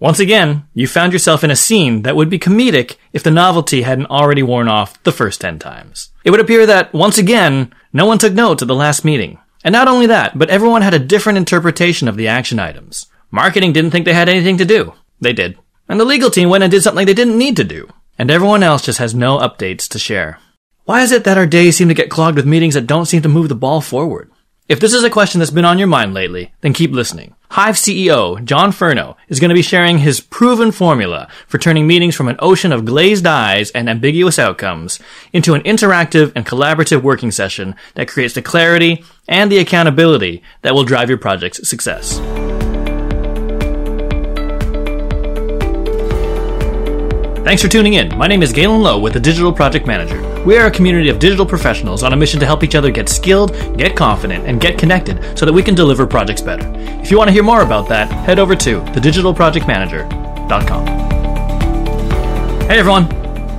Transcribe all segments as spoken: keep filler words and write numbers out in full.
Once again, you found yourself in a scene that would be comedic if the novelty hadn't already worn off the first ten times. It would appear that, once again, no one took notes at the last meeting. And not only that, but everyone had a different interpretation of the action items. Marketing didn't think they had anything to do. They did. And the legal team went and did something they didn't need to do. And everyone else just has no updates to share. Why is it that our days seem to get clogged with meetings that don't seem to move the ball forward? If this is a question that's been on your mind lately, then keep listening. Hive C E O John Furneaux is going to be sharing his proven formula for turning meetings from an ocean of glazed eyes and ambiguous outcomes into an interactive and collaborative working session that creates the clarity and the accountability that will drive your project's success. Thanks for tuning in. My name is Galen Lowe with The Digital Project Manager. We are a community of digital professionals on a mission to help each other get skilled, get confident, and get connected so that we can deliver projects better. If you want to hear more about that, head over to the digital project manager dot com. Hey everyone,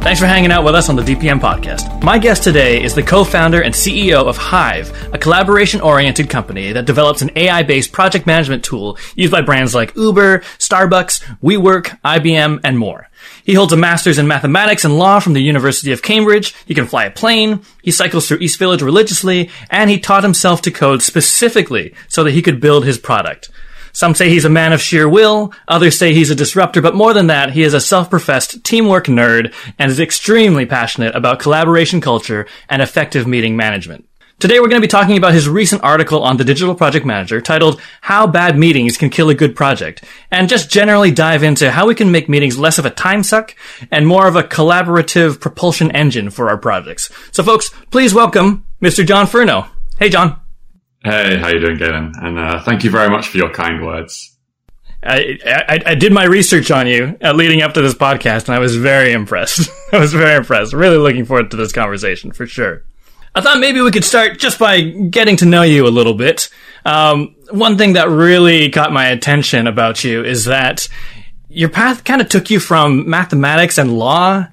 thanks for hanging out with us on the D P M podcast. My guest today is the co-founder and C E O of Hive, a collaboration-oriented company that develops an A I-based project management tool used by brands like Uber, Starbucks, WeWork, I B M, and more. He holds a master's in mathematics and law from the University of Cambridge. He can fly a plane. He cycles through East Village religiously, and he taught himself to code specifically so that he could build his product. Some say he's a man of sheer will. Others say he's a disruptor. But more than that, he is a self-professed teamwork nerd and is extremely passionate about collaboration culture and effective meeting management. Today, we're going to be talking about his recent article on The Digital Project Manager titled How Bad Meetings Can Kill a Good Project, and just generally dive into how we can make meetings less of a time suck and more of a collaborative propulsion engine for our projects. So folks, please welcome Mister John Furneaux. Hey, John. Hey, how you doing, Galen? And uh, thank you very much for your kind words. I, I, I did my research on you uh, leading up to this podcast, and I was very impressed. I was very impressed. Really looking forward to this conversation, for sure. I thought maybe we could start just by getting to know you a little bit. Um, one thing that really caught my attention about you is that your path kind of took you from mathematics and law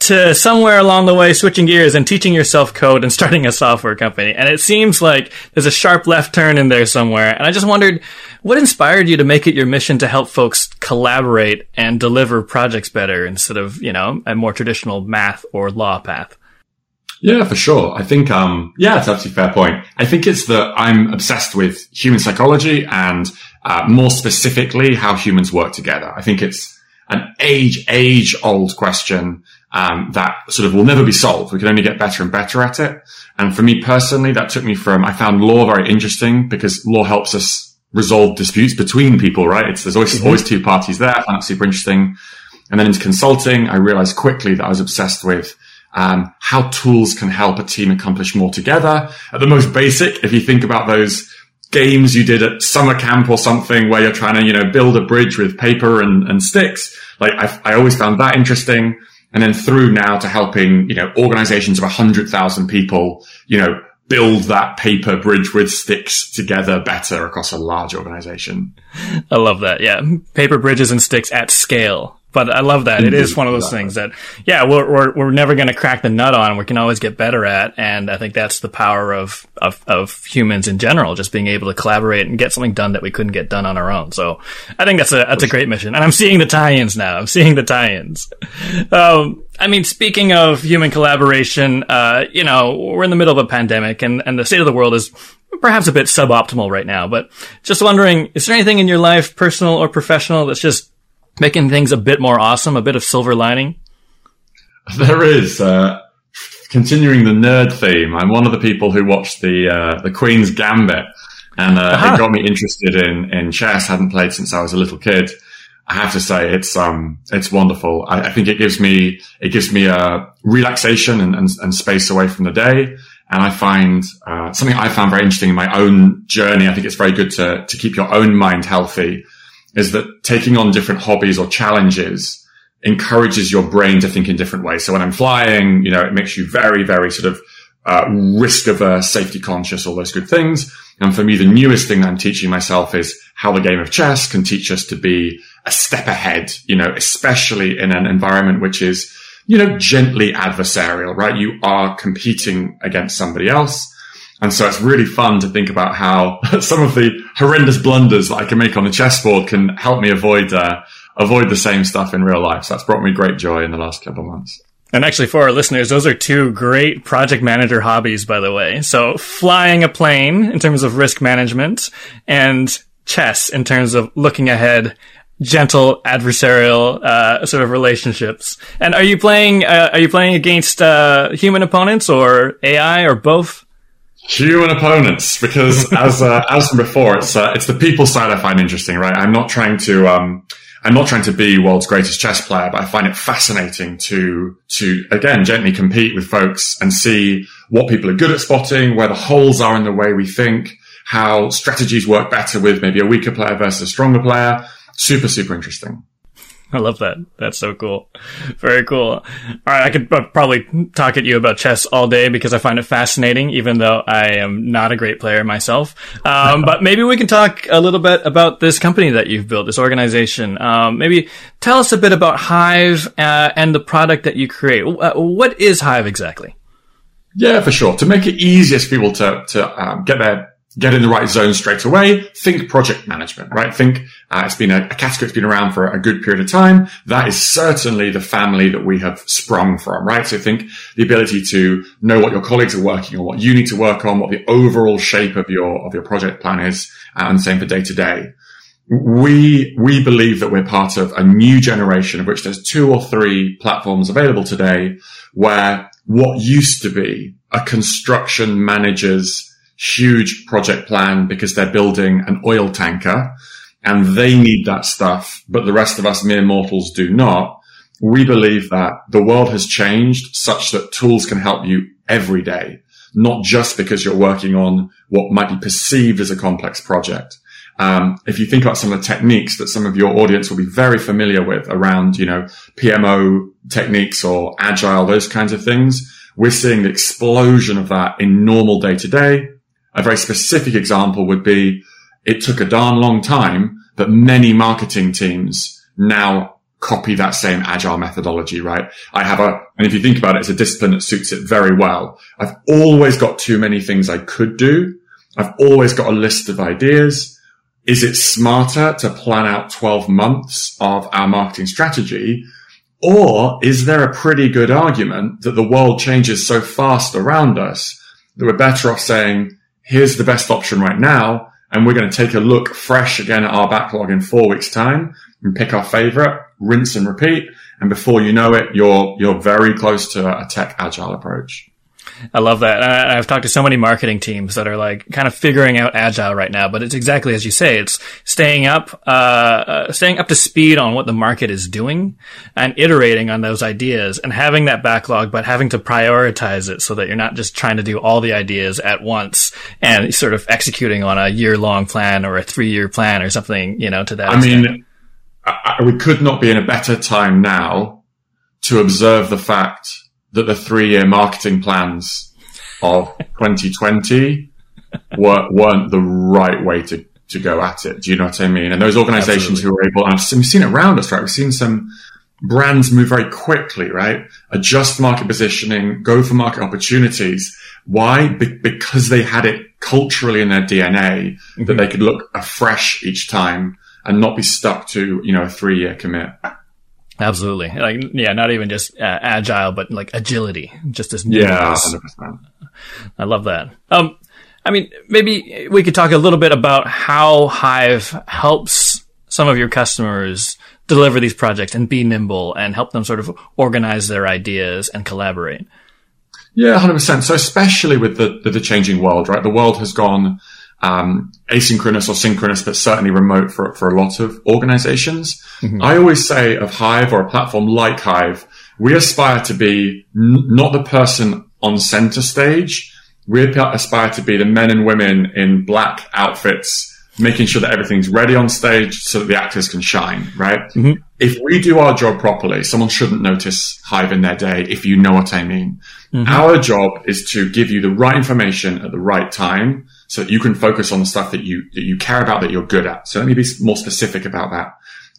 to somewhere along the way switching gears and teaching yourself code and starting a software company. And it seems like there's a sharp left turn in there somewhere. And I just wondered, what inspired you to make it your mission to help folks collaborate and deliver projects better instead of, you know, a more traditional math or law path? Yeah, for sure. I think, um, yeah, that's absolutely a fair point. I think it's that I'm obsessed with human psychology and, uh, more specifically, how humans work together. I think it's an age, age old question, um, that sort of will never be solved. We can only get better and better at it. And for me personally, that took me from, I found law very interesting because law helps us resolve disputes between people, right? It's, there's always, mm-hmm. always two parties there. I found it super interesting. And then into consulting, I realized quickly that I was obsessed with Um, how tools can help a team accomplish more together. At the most basic, if you think about those games you did at summer camp or something where you're trying to, you know, build a bridge with paper and, and sticks, like I, I always found that interesting. And then through now to helping, you know, organizations of one hundred thousand people, you know, build that paper bridge with sticks together better across a large organization. I love that. Yeah. Paper bridges and sticks at scale. But I love that. It is one of those things that, yeah, we're, we're, we're never going to crack the nut on. We can always get better at. And I think that's the power of, of, of humans in general, just being able to collaborate and get something done that we couldn't get done on our own. So I think that's a, that's a great mission. And I'm seeing the tie-ins now. I'm seeing the tie-ins. Um, I mean, speaking of human collaboration, uh, you know, we're in the middle of a pandemic and, and the state of the world is perhaps a bit suboptimal right now. But just wondering, is there anything in your life, personal or professional, that's just making things a bit more awesome, a bit of silver lining? There is. Uh, continuing the nerd theme, I'm one of the people who watched the uh, The Queen's Gambit, and uh, uh-huh. it got me interested in in chess. Hadn't played since I was a little kid. I have to say, it's um, it's wonderful. I, I think it gives me it gives me a relaxation and, and, and space away from the day. And I find uh, something I found very interesting in my own journey. I think it's very good to to keep your own mind healthy. Is that taking on different hobbies or challenges encourages your brain to think in different ways. So when I'm flying, you know, it makes you very, very sort of uh, risk-averse, safety-conscious, all those good things. And for me, the newest thing that I'm teaching myself is how the game of chess can teach us to be a step ahead, you know, especially in an environment which is, you know, gently adversarial, right? You are competing against somebody else. And so it's really fun to think about how some of the horrendous blunders that I can make on the chessboard can help me avoid uh, avoid the same stuff in real life. So that's brought me great joy in the last couple of months. And actually, for our listeners, those are two great project manager hobbies, by the way. So flying a plane in terms of risk management, and chess in terms of looking ahead, gentle adversarial uh, sort of relationships. And are you playing? Uh, are you playing against uh, human opponents or A I or both? Human opponents, because as uh, as from before, it's uh, it's the people side I find interesting, right? I'm not trying to. Um, I'm not trying to be world's greatest chess player, but I find it fascinating to, to, again, gently compete with folks and see what people are good at spotting, where the holes are in the way we think, how strategies work better with maybe a weaker player versus a stronger player. Super, super interesting. I love that. That's so cool. Very cool. All right. I could probably talk at you about chess all day because I find it fascinating, even though I am not a great player myself. Um, but maybe we can talk a little bit about this company that you've built, this organization. Um, maybe tell us a bit about Hive uh, and the product that you create. Uh, what is Hive exactly? Yeah, for sure. To make it easier for people to, to um, get their get in the right zone straight away, think project management, right? Think uh, it's been a, a category that's been around for a good period of time. That is certainly the family that we have sprung from, right? So think the ability to know what your colleagues are working on, what you need to work on, what the overall shape of your of your project plan is, uh, and same for day to day. We we believe that we're part of a new generation of which there's two or three platforms available today where what used to be a construction manager's huge project plan because they're building an oil tanker and they need that stuff, but the rest of us mere mortals do not. We believe that the world has changed such that tools can help you every day, not just because you're working on what might be perceived as a complex project. Um, if you think about some of the techniques that some of your audience will be very familiar with around, you know, P M O techniques or agile, those kinds of things, we're seeing the explosion of that in normal day to day. A very specific example would be it took a darn long time, but many marketing teams now copy that same agile methodology, right? I have a, and if you think about it, it's a discipline that suits it very well. I've always got too many things I could do. I've always got a list of ideas. Is it smarter to plan out twelve months of our marketing strategy? Or is there a pretty good argument that the world changes so fast around us that we're better off saying, here's the best option right now, and we're going to take a look fresh again at our backlog in four weeks' time and pick our favorite, rinse and repeat, and before you know it, you're you're very close to a tech agile approach. I love that. I, I've talked to so many marketing teams that are like kind of figuring out agile right now, but it's exactly as you say. It's staying up, uh, uh, staying up to speed on what the market is doing and iterating on those ideas and having that backlog, but having to prioritize it so that you're not just trying to do all the ideas at once and sort of executing on a year long plan or a three year plan or something, you know, to that. I extent. mean, I, I, we could not be in a better time now to observe the fact that the three-year marketing plans of twenty twenty were, weren't the right way to, to go at it. Do you know what I mean? And those organizations Absolutely. who are able, and I've seen it around us, right? We've seen some brands move very quickly, right? Adjust market positioning, go for market opportunities. Why? Be- because they had it culturally in their D N A mm-hmm. that they could look afresh each time and not be stuck to, you know, a three-year commit. Absolutely. Like, yeah, not even just uh, agile, but like agility, just this. Yeah, one hundred percent. I love that. Um, I mean, maybe we could talk a little bit about how Hive helps some of your customers deliver these projects and be nimble and help them sort of organize their ideas and collaborate. Yeah, one hundred percent. So especially with the, the, the changing world, right? The world has gone Um, asynchronous or synchronous, but certainly remote for, for a lot of organizations. Mm-hmm. I always say of Hive or a platform like Hive, we aspire to be n- not the person on center stage. We aspire to be the men and women in black outfits, making sure that everything's ready on stage so that the actors can shine, right? Mm-hmm. If we do our job properly, someone shouldn't notice Hive in their day, if you know what I mean. Mm-hmm. Our job is to give you the right information at the right time, so that you can focus on the stuff that you, that you care about, that you're good at. So let me be more specific about that.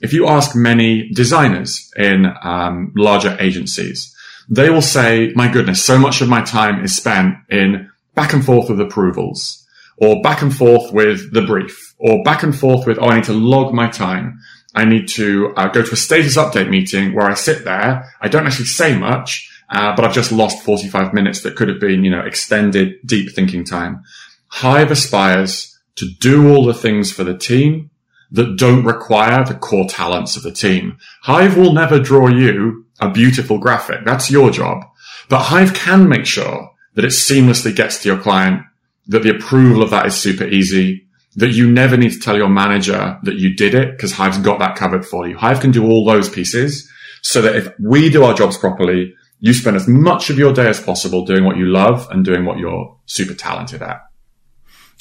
If you ask many designers in, um, larger agencies, they will say, my goodness, so much of my time is spent in back and forth with approvals or back and forth with the brief or back and forth with, oh, I need to log my time. I need to uh, go to a status update meeting where I sit there. I don't actually say much, uh, but I've just lost forty-five minutes that could have been, you know, extended deep thinking time. Hive aspires to do all the things for the team that don't require the core talents of the team. Hive will never draw you a beautiful graphic. That's your job. But Hive can make sure that it seamlessly gets to your client, that the approval of that is super easy, that you never need to tell your manager that you did it because Hive's got that covered for you. Hive can do all those pieces so that if we do our jobs properly, you spend as much of your day as possible doing what you love and doing what you're super talented at.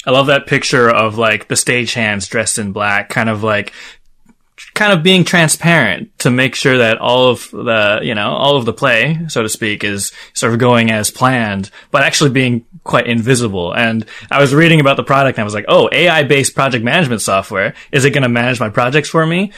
I love that picture of like the stagehands dressed in black, kind of like, kind of being transparent to make sure that all of the, you know, all of the play, so to speak, is sort of going as planned, but actually being quite invisible. And I was reading about the product and I was like, oh, A I-based project management software. Is it going to manage my projects for me?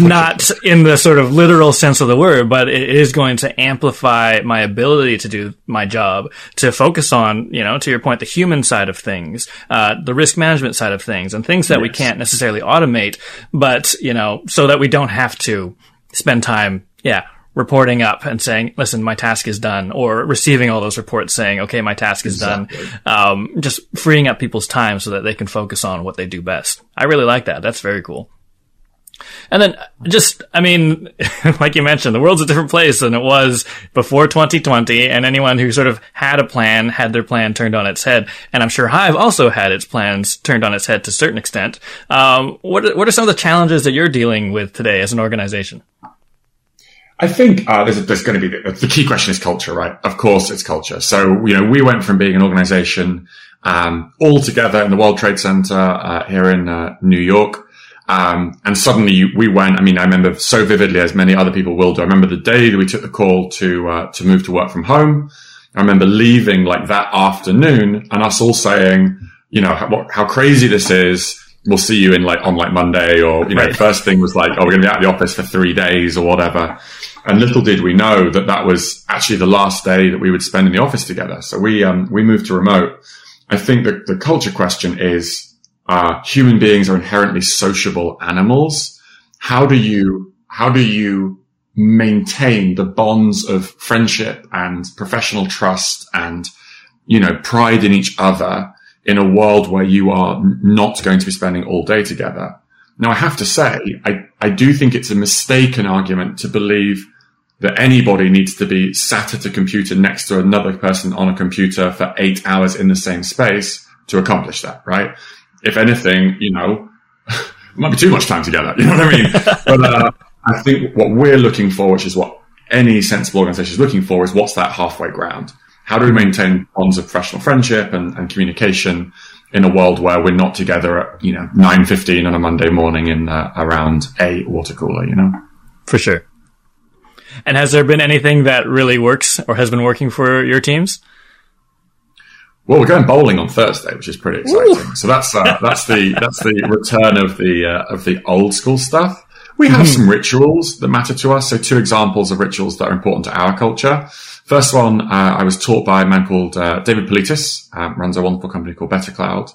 Not in the sort of literal sense of the word, but it is going to amplify my ability to do my job, to focus on, you know, to your point, the human side of things, uh, the risk management side of things, and things that yes. we can't necessarily automate, but, you know, so that we don't have to spend time, yeah, reporting up and saying, listen, my task is done, or receiving all those reports saying, okay, my task is exactly. done. Um, just freeing up people's time so that they can focus on what they do best. I really like that. That's very cool. And then just, I mean, like you mentioned, the world's a different place than it was before twenty twenty, and anyone who sort of had a plan had their plan turned on its head. And I'm sure Hive also had its plans turned on its head to a certain extent. Um, what are, what are some of the challenges that you're dealing with today as an organization? I think uh, there's, there's going to be the, the key question is culture, right? Of course, it's culture. So, you know, we went from being an organization um, all together in the World Trade Center uh, here in uh, New York. Um, and suddenly we went, I mean, I remember so vividly, as many other people will do. I remember the day that we took the call to, uh, to move to work from home. I remember leaving like that afternoon and us all saying, you know, how, how crazy this is. We'll see you in like, on like Monday or, you know, right. First thing was like, oh, we're going to be out of the office for three days or whatever. And little did we know that that was actually the last day that we would spend in the office together. So we, um, we moved to remote. I think the, the culture question is, Uh, human beings are inherently sociable animals. How do you, how do you maintain the bonds of friendship and professional trust and, you know, pride in each other in a world where you are not going to be spending all day together? Now, I have to say, I, I do think it's a mistaken argument to believe that anybody needs to be sat at a computer next to another person on a computer for eight hours in the same space to accomplish that, right? If anything, you know, it might be too much time together. You know what I mean? But uh, I think what we're looking for, which is what any sensible organization is looking for, is what's that halfway ground? How do we maintain bonds of professional friendship and, and communication in a world where we're not together at, you know, nine fifteen on a Monday morning in uh, around a water cooler, you know? For sure. And has there been anything that really works or has been working for your teams? Well, we're going bowling on Thursday, which is pretty exciting. Ooh. So that's uh, that's the that's the return of the uh, of the old school stuff. We have some rituals that matter to us. So two examples of rituals that are important to our culture. First one, uh, I was taught by a man called uh, David Politis, uh, runs a wonderful company called BetterCloud,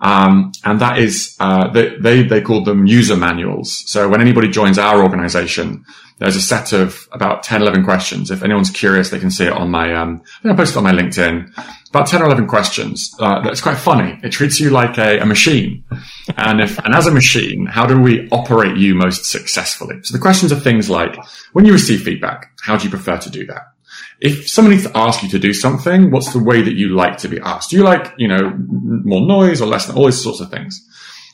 um, and that is uh, they, they they call them user manuals. So when anybody joins our organization, there's a set of about ten, eleven questions. If anyone's curious, they can see it on my, um, I think I posted it on my LinkedIn. About ten or eleven questions. Uh, that's quite funny. It treats you like a, a machine. And if, and as a machine, how do we operate you most successfully? So the questions are things like, when you receive feedback, how do you prefer to do that? If somebody needs to ask you to do something, what's the way that you like to be asked? Do you like, you know, more noise or less, all these sorts of things?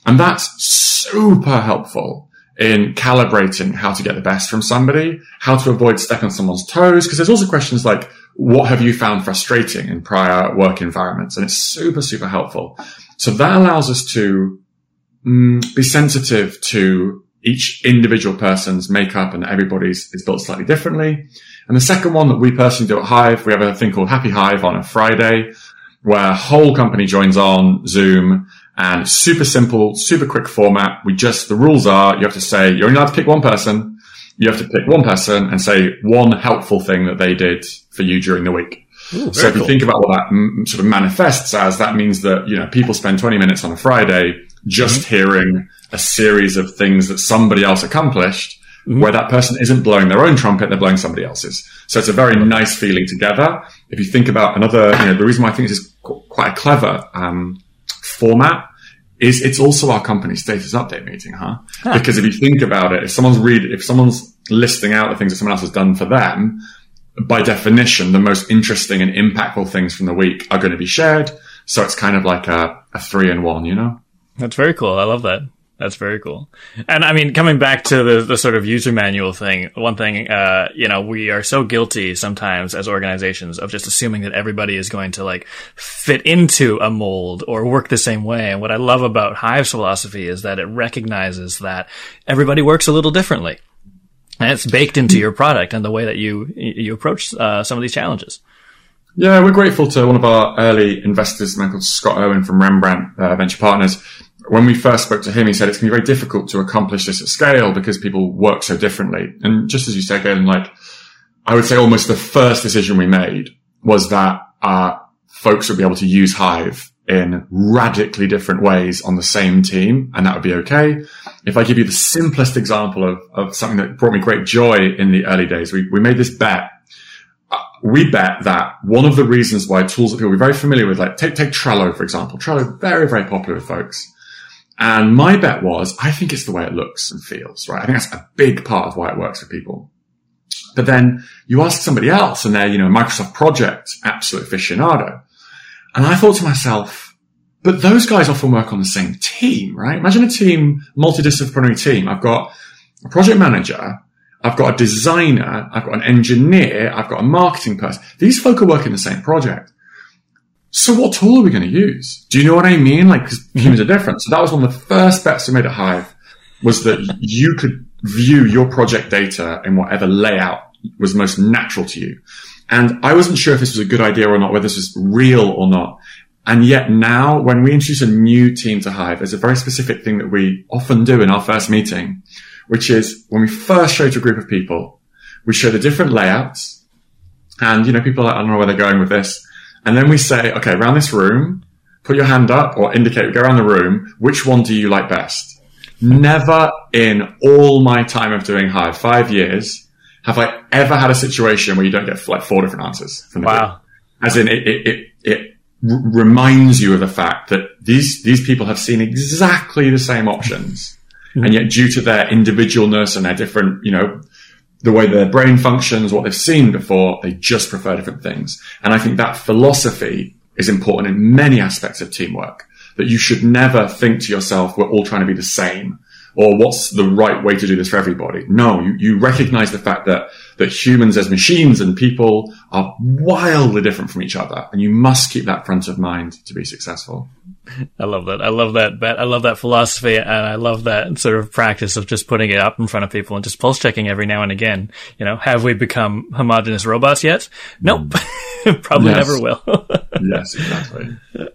And that's super helpful in calibrating how to get the best from somebody, how to avoid stepping on someone's toes. Because there's also questions like, what have you found frustrating in prior work environments? And it's super, super helpful. So that allows us to mm, be sensitive to each individual person's makeup, and everybody's is built slightly differently. And the second one that we personally do at Hive, we have a thing called Happy Hive on a Friday, where whole company joins on Zoom. And super simple, super quick format. We just, the rules are, you have to say, you're only allowed to pick one person. You have to pick one person and say one helpful thing that they did for you during the week. Ooh, so if you cool. think about what that m- sort of manifests as, that means that, you know, people spend twenty minutes on a Friday just mm-hmm. hearing a series of things that somebody else accomplished, mm-hmm. where that person isn't blowing their own trumpet, they're blowing somebody else's. So it's a very nice feeling together. If you think about another, you know, the reason why I think this is quite a clever um, format is it's also our company status update meeting, huh? huh? Because if you think about it, if someone's read, if someone's listing out the things that someone else has done for them, by definition, the most interesting and impactful things from the week are going to be shared. So it's kind of like a, a three in one, you know? That's very cool. I love that. That's very cool. And I mean, coming back to the, the sort of user manual thing, one thing, uh, you know, we are so guilty sometimes as organizations of just assuming that everybody is going to like fit into a mold or work the same way. And what I love about Hive's philosophy is that it recognizes that everybody works a little differently. And it's baked into your product and the way that you you approach uh, some of these challenges. Yeah, we're grateful to one of our early investors, Michael Scott Owen from Rembrandt uh, Venture Partners. When we first spoke to him, he said it's going to be very difficult to accomplish this at scale because people work so differently. And just as you said, Galen, like I would say almost the first decision we made was that uh, folks would be able to use Hive in radically different ways on the same team, and that would be okay. If I give you the simplest example of, of something that brought me great joy in the early days, we, we made this bet. Uh, we bet that one of the reasons why tools that people are very familiar with, like take, take Trello, for example. Trello, very, very popular with folks. And my bet was, I think it's the way it looks and feels, right? I think that's a big part of why it works for people. But then you ask somebody else and they're, you know, Microsoft Project, absolute aficionado. And I thought to myself, but those guys often work on the same team, right? Imagine a team, multidisciplinary team. I've got a project manager. I've got a designer. I've got an engineer. I've got a marketing person. These folk are working the same project. So what tool are we going to use? Do you know what I mean? Like, because humans are different. So that was one of the first bets we made at Hive, was that you could view your project data in whatever layout was most natural to you. And I wasn't sure if this was a good idea or not, whether this was real or not. And yet now, when we introduce a new team to Hive, there's a very specific thing that we often do in our first meeting, which is when we first show to a group of people, we show the different layouts. And, you know, people are like, I don't know where they're going with this. And then we say, okay, around this room, put your hand up or indicate, go around the room, which one do you like best? Never in all my time of doing Hive, five years, have I ever had a situation where you don't get like four different answers from the wow. group? As in, it it it, it r- reminds you of the fact that these these people have seen exactly the same options, mm-hmm. and yet due to their individualness and their different, you know, the way their brain functions, what they've seen before, they just prefer different things. And I think that philosophy is important in many aspects of teamwork. That you should never think to yourself, "We're all trying to be the same." Or what's the right way to do this for everybody? No, you, you recognize the fact that, that humans as machines and people are wildly different from each other. And you must keep that front of mind to be successful. I love that. I love that bet. I love that philosophy. And I love that sort of practice of just putting it up in front of people and just pulse checking every now and again. You know, have we become homogenous robots yet? Nope. Probably yes. Never will. Yes, exactly.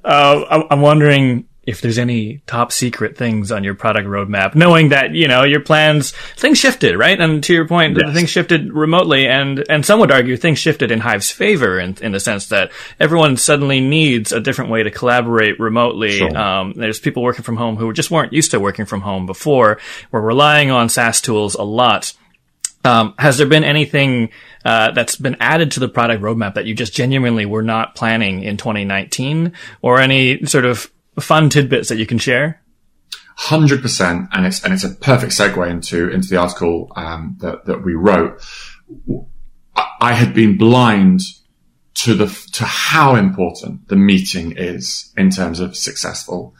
Uh, I'm wondering if there's any top secret things on your product roadmap, knowing that, you know, your plans, things shifted, right? And to your point, yes. Things shifted remotely. And, and some would argue things shifted in Hive's favor in, in the sense that everyone suddenly needs a different way to collaborate remotely. Sure. Um, there's people working from home who just weren't used to working from home before. We're relying on SaaS tools a lot. Um, has there been anything uh that's been added to the product roadmap that you just genuinely were not planning in twenty nineteen, or any sort of fun tidbits that you can share? one hundred percent. And it's, and it's a perfect segue into, into the article, um, that, that we wrote. I had been blind to the, to how important the meeting is in terms of successful,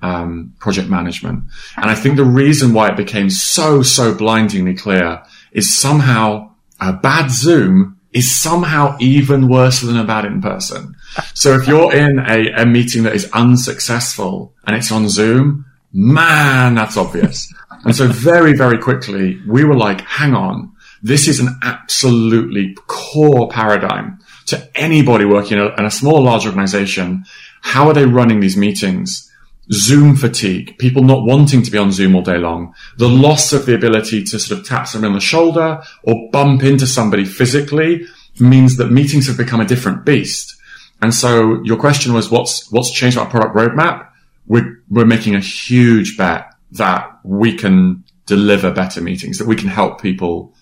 um, project management. And I think the reason why it became so, so blindingly clear is somehow a bad Zoom is somehow even worse than a bad in-person. So if you're in a, a meeting that is unsuccessful and it's on Zoom, man, that's obvious. And so very, very quickly, we were like, hang on, this is an absolutely core paradigm to anybody working in a, in a small or large organization. How are they running these meetings? Zoom fatigue, people not wanting to be on Zoom all day long, the loss of the ability to sort of tap someone on the shoulder or bump into somebody physically means that meetings have become a different beast. And so your question was, what's what's changed about product roadmap? we're, we're making a huge bet that we can deliver better meetings, that we can help people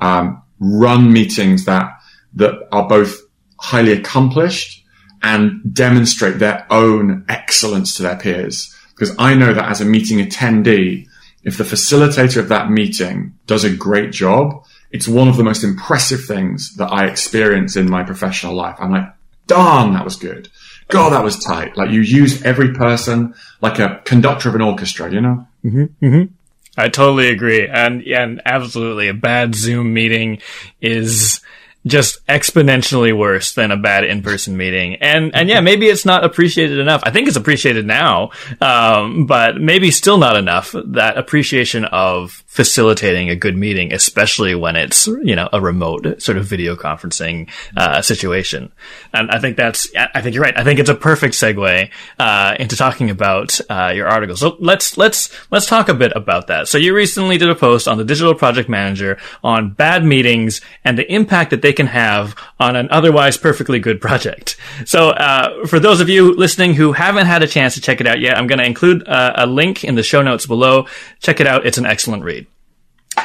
um, run meetings that that are both highly accomplished and demonstrate their own excellence to their peers. Because I know that as a meeting attendee, if the facilitator of that meeting does a great job, it's one of the most impressive things that I experience in my professional life. I'm like, darn, that was good. God, that was tight. Like, you use every person like a conductor of an orchestra, you know? Mm-hmm, mm-hmm. I totally agree. And, and absolutely, a bad Zoom meeting is just exponentially worse than a bad in-person meeting. And, and yeah, maybe it's not appreciated enough. I think it's appreciated now, um, but maybe still not enough, that appreciation of facilitating a good meeting, especially when it's, you know, a remote sort of video conferencing, uh, situation. And I think that's, I think you're right. I think it's a perfect segue, uh, into talking about, uh, your article. So let's, let's, let's talk a bit about that. So you recently did a post on the Digital Project Manager on bad meetings and the impact that they can have on an otherwise perfectly good project. So uh, for those of you listening who haven't had a chance to check it out yet, I'm going to include uh, a link in the show notes below. Check it out. It's an excellent read.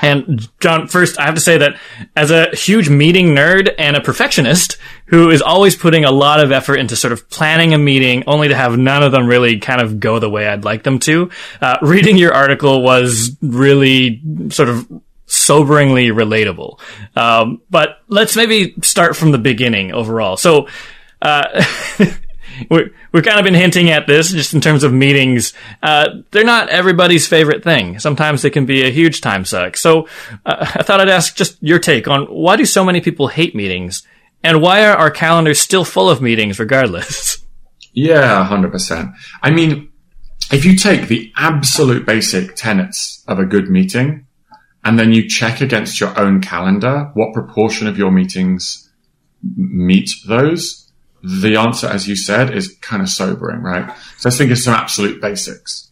And John, first, I have to say that as a huge meeting nerd and a perfectionist who is always putting a lot of effort into sort of planning a meeting only to have none of them really kind of go the way I'd like them to, uh, reading your article was really sort of soberingly relatable. Um, but let's maybe start from the beginning overall. So, uh, we're, we've kind of been hinting at this just in terms of meetings. Uh, they're not everybody's favorite thing. Sometimes they can be a huge time suck. So, uh, I thought I'd ask just your take on why do so many people hate meetings, and why are our calendars still full of meetings regardless? Yeah, one hundred percent. I mean, if you take the absolute basic tenets of a good meeting, and then you check against your own calendar what proportion of your meetings meet those, the answer, as you said, is kind of sobering, right? So I think it's some absolute basics.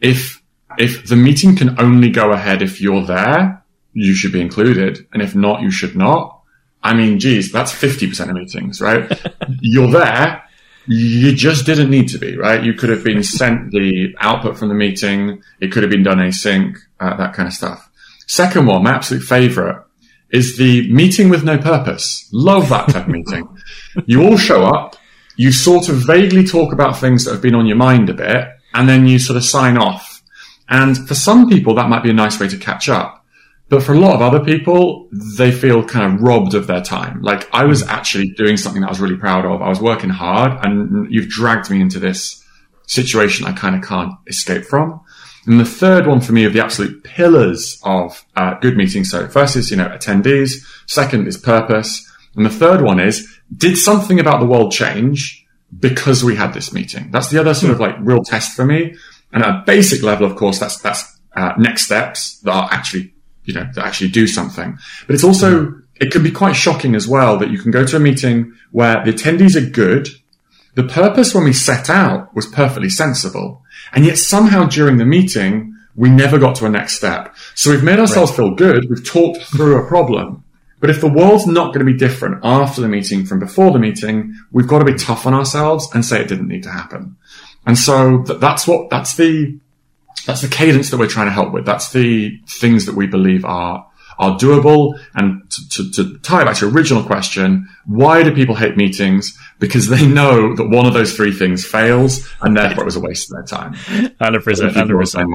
If if the meeting can only go ahead if you're there, you should be included. And if not, you should not. I mean, geez, that's fifty percent of meetings, right? You're there. You just didn't need to be, right? You could have been sent the output from the meeting. It could have been done async, uh, that kind of stuff. Second one, my absolute favorite, is the meeting with no purpose. Love that type of meeting. You all show up, you sort of vaguely talk about things that have been on your mind a bit, and then you sort of sign off. And for some people, that might be a nice way to catch up. But for a lot of other people, they feel kind of robbed of their time. Like, I was actually doing something that I was really proud of. I was working hard, and you've dragged me into this situation I kind of can't escape from. And the third one for me of the absolute pillars of uh, good meetings. So first is, you know, attendees. Second is purpose. And the third one is, did something about the world change because we had this meeting? That's the other sort of like real test for me. And at a basic level, of course, that's, that's uh, next steps that are actually, you know, that actually do something. But it's also, it can be quite shocking as well that you can go to a meeting where the attendees are good. The purpose when we set out was perfectly sensible. And yet somehow during the meeting, we never got to a next step. So we've made ourselves right. feel good. We've talked through a problem. But if the world's not going to be different after the meeting from before the meeting, we've got to be tough on ourselves and say it didn't need to happen. And so th- that's what, that's the, that's the cadence that we're trying to help with. That's the things that we believe are are doable. And to, to, to tie back to your original question, why do people hate meetings? Because they know that one of those three things fails, and therefore it was a waste of their time. one hundred percent. one hundred percent.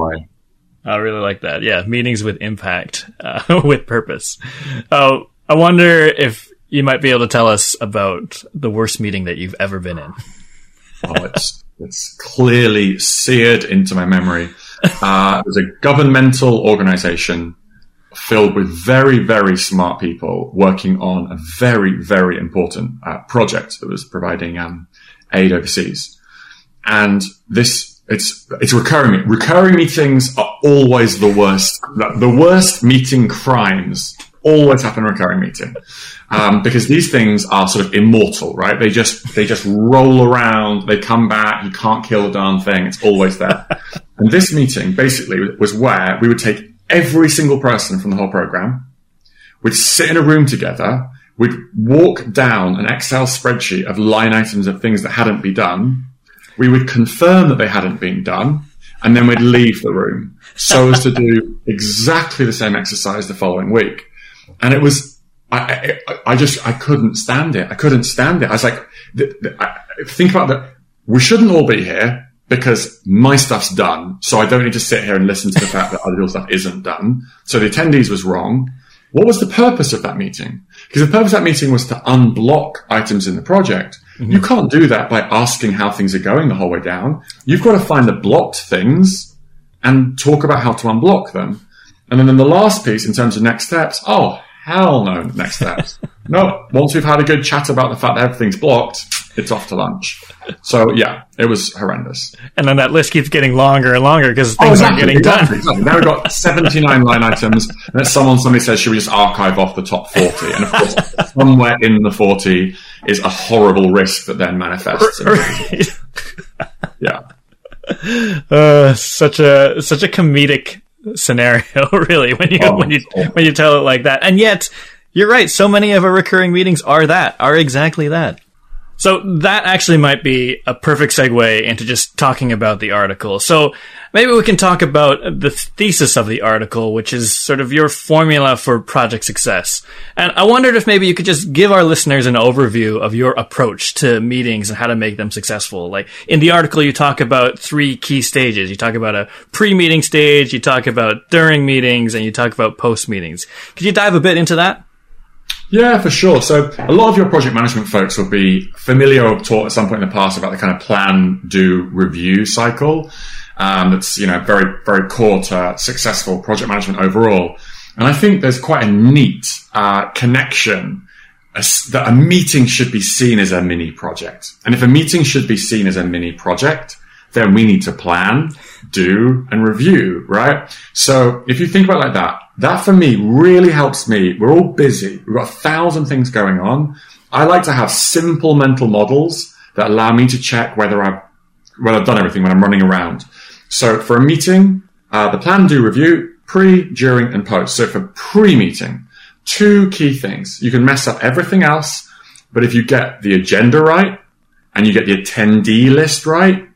I really like that. Yeah, meetings with impact, uh, with purpose. Uh, I wonder if you might be able to tell us about the worst meeting that you've ever been in. Oh, it's, it's clearly seared into my memory. Uh, it was a governmental organization filled with very, very smart people working on a very, very important uh, project that was providing um, aid overseas. And this, it's it's recurring. Recurring meetings are always the worst. The worst meeting crimes always happen in a recurring meeting. Um, because these things are sort of immortal, right? They just, they just roll around. They come back. You can't kill the darn thing. It's always there. And this meeting basically was where we would take every single person from the whole program. We'd sit in a room together. We'd walk down an Excel spreadsheet of line items of things that hadn't been done. we would confirm that they hadn't been done, and then we'd leave the room so as to do exactly the same exercise the following week. And it was, I, I, I just, I couldn't stand it. I couldn't stand it. I was like, th- th- I, think about that. We shouldn't all be here because my stuff's done. So I don't need to sit here and listen to the fact that other people's stuff isn't done. So the attendees was wrong. What was the purpose of that meeting? Because the purpose of that meeting was to unblock items in the project. Mm-hmm. You can't do that by asking how things are going the whole way down. You've got to find the blocked things and talk about how to unblock them. And then in the last piece, in terms of next steps, oh, hell no, next steps. No, once we've had a good chat about the fact that everything's blocked, it's off to lunch. So, yeah, it was horrendous. And then that list keeps getting longer and longer because things oh, exactly, aren't getting exactly, done. Exactly. Now we've got seventy-nine line items. And then someone, somebody says, should we just archive off the top forty? And, of course, somewhere in the forty is a horrible risk that then manifests. Right. Yeah. Uh, such a such a comedic scenario, really, when you oh, when you oh. when you tell it like that. And yet, you're right. So many of our recurring meetings are that, are exactly that. So that actually might be a perfect segue into just talking about the article. So maybe we can talk about the thesis of the article, which is sort of your formula for project success. And I wondered if maybe you could just give our listeners an overview of your approach to meetings and how to make them successful. Like in the article, you talk about three key stages. You talk about a pre-meeting stage, you talk about during meetings, and you talk about post-meetings. Could you dive a bit into that? Yeah, for sure. So a lot of your project management folks will be familiar or taught at some point in the past about the kind of plan, do, review cycle. Um, that's, you know, very, very core to successful project management overall. And I think there's quite a neat, uh, connection as, that a meeting should be seen as a mini project. And if a meeting should be seen as a mini project, then we need to plan, do, and review, right? So if you think about it like that, that for me really helps me. We're all busy. We've got a thousand things going on. I like to have simple mental models that allow me to check whether I've, whether I've done everything when I'm running around. So for a meeting, uh, the plan, do, review, pre, during, and post. So for pre-meeting, two key things. You can mess up everything else, but if you get the agenda right and you get the attendee list right,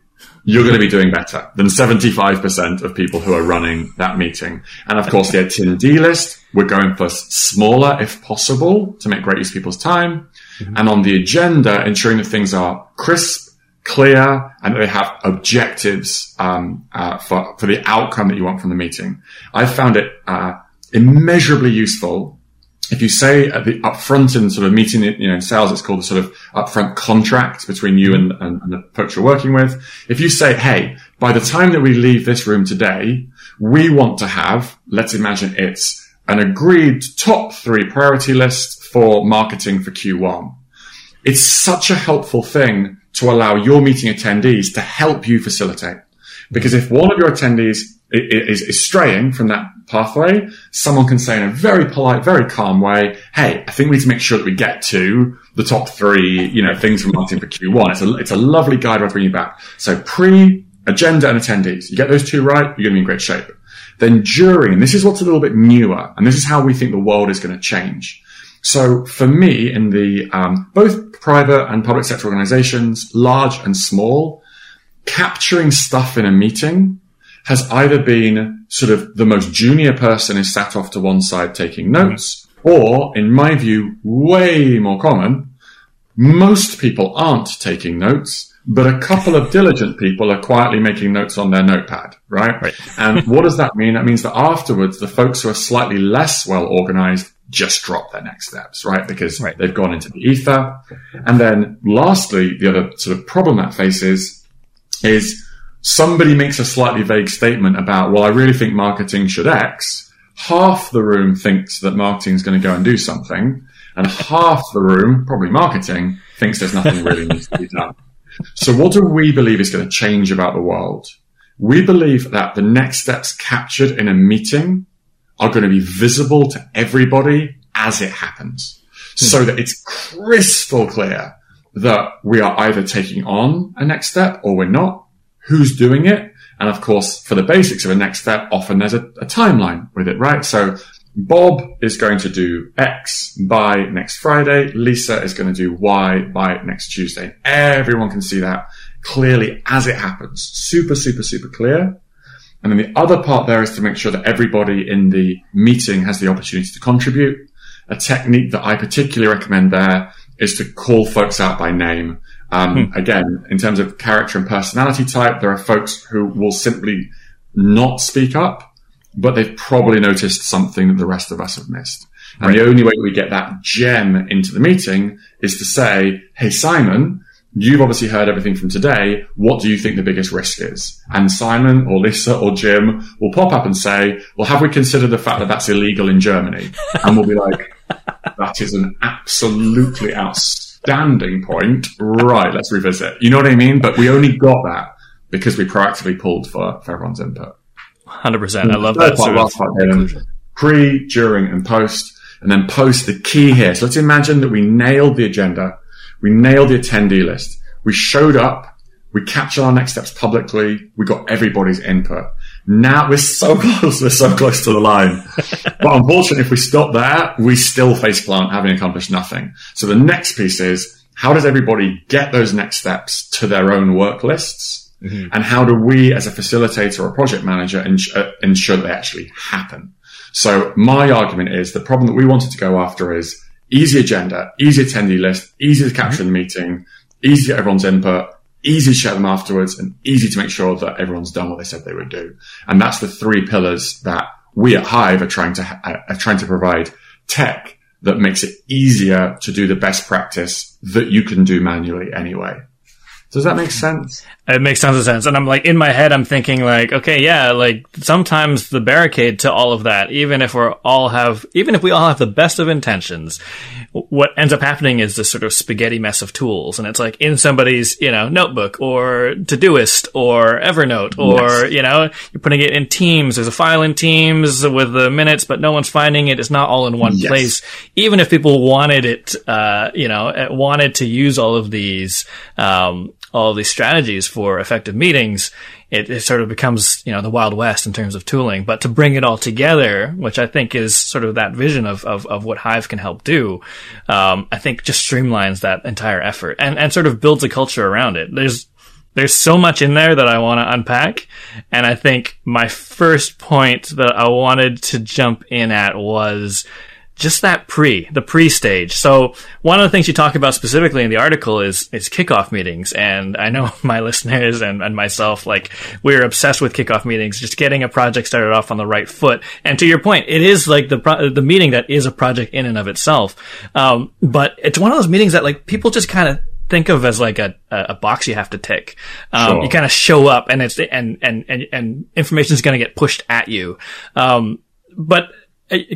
you're going to be doing better than seventy-five percent of people who are running that meeting. And, of course, the attendee list, we're going for smaller, if possible, to make great use of people's time. Mm-hmm. And on the agenda, ensuring that things are crisp, clear, and that they have objectives um, uh, for, for the outcome that you want from the meeting. I found it uh, immeasurably useful. If you say at the upfront in sort of meeting, you know, in sales, it's called the sort of upfront contract between you and, and, and the folks you're working with. If you say, hey, by the time that we leave this room today, we want to have, let's imagine it's an agreed top three priority list for marketing for Q one. It's such a helpful thing to allow your meeting attendees to help you facilitate. Because if one of your attendees is, is straying from that pathway, someone can say in a very polite, very calm way, hey, I think we need to make sure that we get to the top three, you know, things from marketing for Q one. It's a, it's a lovely guide where I bring you back. So pre, agenda, and attendees. You get those two right, you're going to be in great shape. Then during, and this is what's a little bit newer, and this is how we think the world is going to change. So for me, in the um, both private and public sector organizations, large and small, capturing stuff in a meeting has either been sort of the most junior person is sat off to one side taking notes, or, in my view, way more common, most people aren't taking notes, but a couple of diligent people are quietly making notes on their notepad, right? Right. And what does that mean? That means that afterwards, the folks who are slightly less well-organized just drop their next steps, right? Because right. they've gone into the ether. And then lastly, the other sort of problem that faces is somebody makes a slightly vague statement about, well, I really think marketing should X. Half the room thinks that marketing is going to go and do something, and half the room, probably marketing, thinks there's nothing really needs to be done. So what do we believe is going to change about the world? We believe that the next steps captured in a meeting are going to be visible to everybody as it happens, hmm. so that it's crystal clear that we are either taking on a next step or we're not. Who's doing it? And of course, for the basics of a next step, often there's a, a timeline with it, right? So Bob is going to do X by next Friday. Lisa is going to do Y by next Tuesday. Everyone can see that. clearly as it happens. Super, super, super clear. And then the other part there is to make sure that everybody in the meeting has the opportunity to contribute. A technique that I particularly recommend there is to call folks out by name. Um, hmm. Again, in terms of character and personality type, there are folks who will simply not speak up, but they've probably noticed something that the rest of us have missed. And right. the only way we get that gem into the meeting is to say, hey, Simon, you've obviously heard everything from today. What do you think the biggest risk is? And Simon or Lisa or Jim will pop up and say, well, have we considered the fact that that's illegal in Germany? And we'll be like, that is an absolutely outstanding point. Right, let's revisit. You know what I mean? But we only got that because we proactively pulled for, for everyone's input. one hundred percent. I love that. Part, last part, Galen, pre, during, and post. And then post, the key here. So let's imagine that we nailed the agenda. We nailed the attendee list. We showed up. We captured our next steps publicly. We got everybody's input. Now we're so close. We're so close to the line. But unfortunately, if we stop there, we still faceplant having accomplished nothing. So the next piece is, how does everybody get those next steps to their own work lists? Mm-hmm. And how do we, as a facilitator or project manager, ins- uh, ensure that they actually happen? So my argument is the problem that we wanted to go after is easy agenda, easy attendee list, easy to capture in the meeting, easy to get everyone's input, easy to share them afterwards, and easy to make sure that everyone's done what they said they would do. And that's the three pillars that we at Hive are trying to are trying to provide tech that makes it easier to do the best practice that you can do manually anyway. Does that make sense? It makes tons of sense. And I'm like, in my head, I'm thinking like, okay, yeah, like sometimes the barricade to all of that, even if we're all have, even if we all have the best of intentions, what ends up happening is this sort of spaghetti mess of tools. And it's like in somebody's, you know, notebook or Todoist or Evernote or, yes. you know, you're putting it in Teams. There's a file in Teams with the minutes, but no one's finding it. It's not all in one yes. place. Even if people wanted it, uh, you know, wanted to use all of these, um, all these strategies for effective meetings, it, it sort of becomes, you know, the Wild West in terms of tooling. But to bring it all together, which I think is sort of that vision of, of, of what Hive can help do, um, I think just streamlines that entire effort and, and sort of builds a culture around it. There's, there's so much in there that I want to unpack. And I think my first point that I wanted to jump in at was just that pre, the pre stage. So one of the things you talk about specifically in the article is, is kickoff meetings. And I know my listeners and, and myself, like we're obsessed with kickoff meetings, just getting a project started off on the right foot. And to your point, it is like the, pro- the meeting that is a project in and of itself. Um, but it's one of those meetings that like people just kind of think of as like a, a box you have to tick. Um, sure. You kind of show up and it's, and, and, and, and information is going to get pushed at you. Um, but,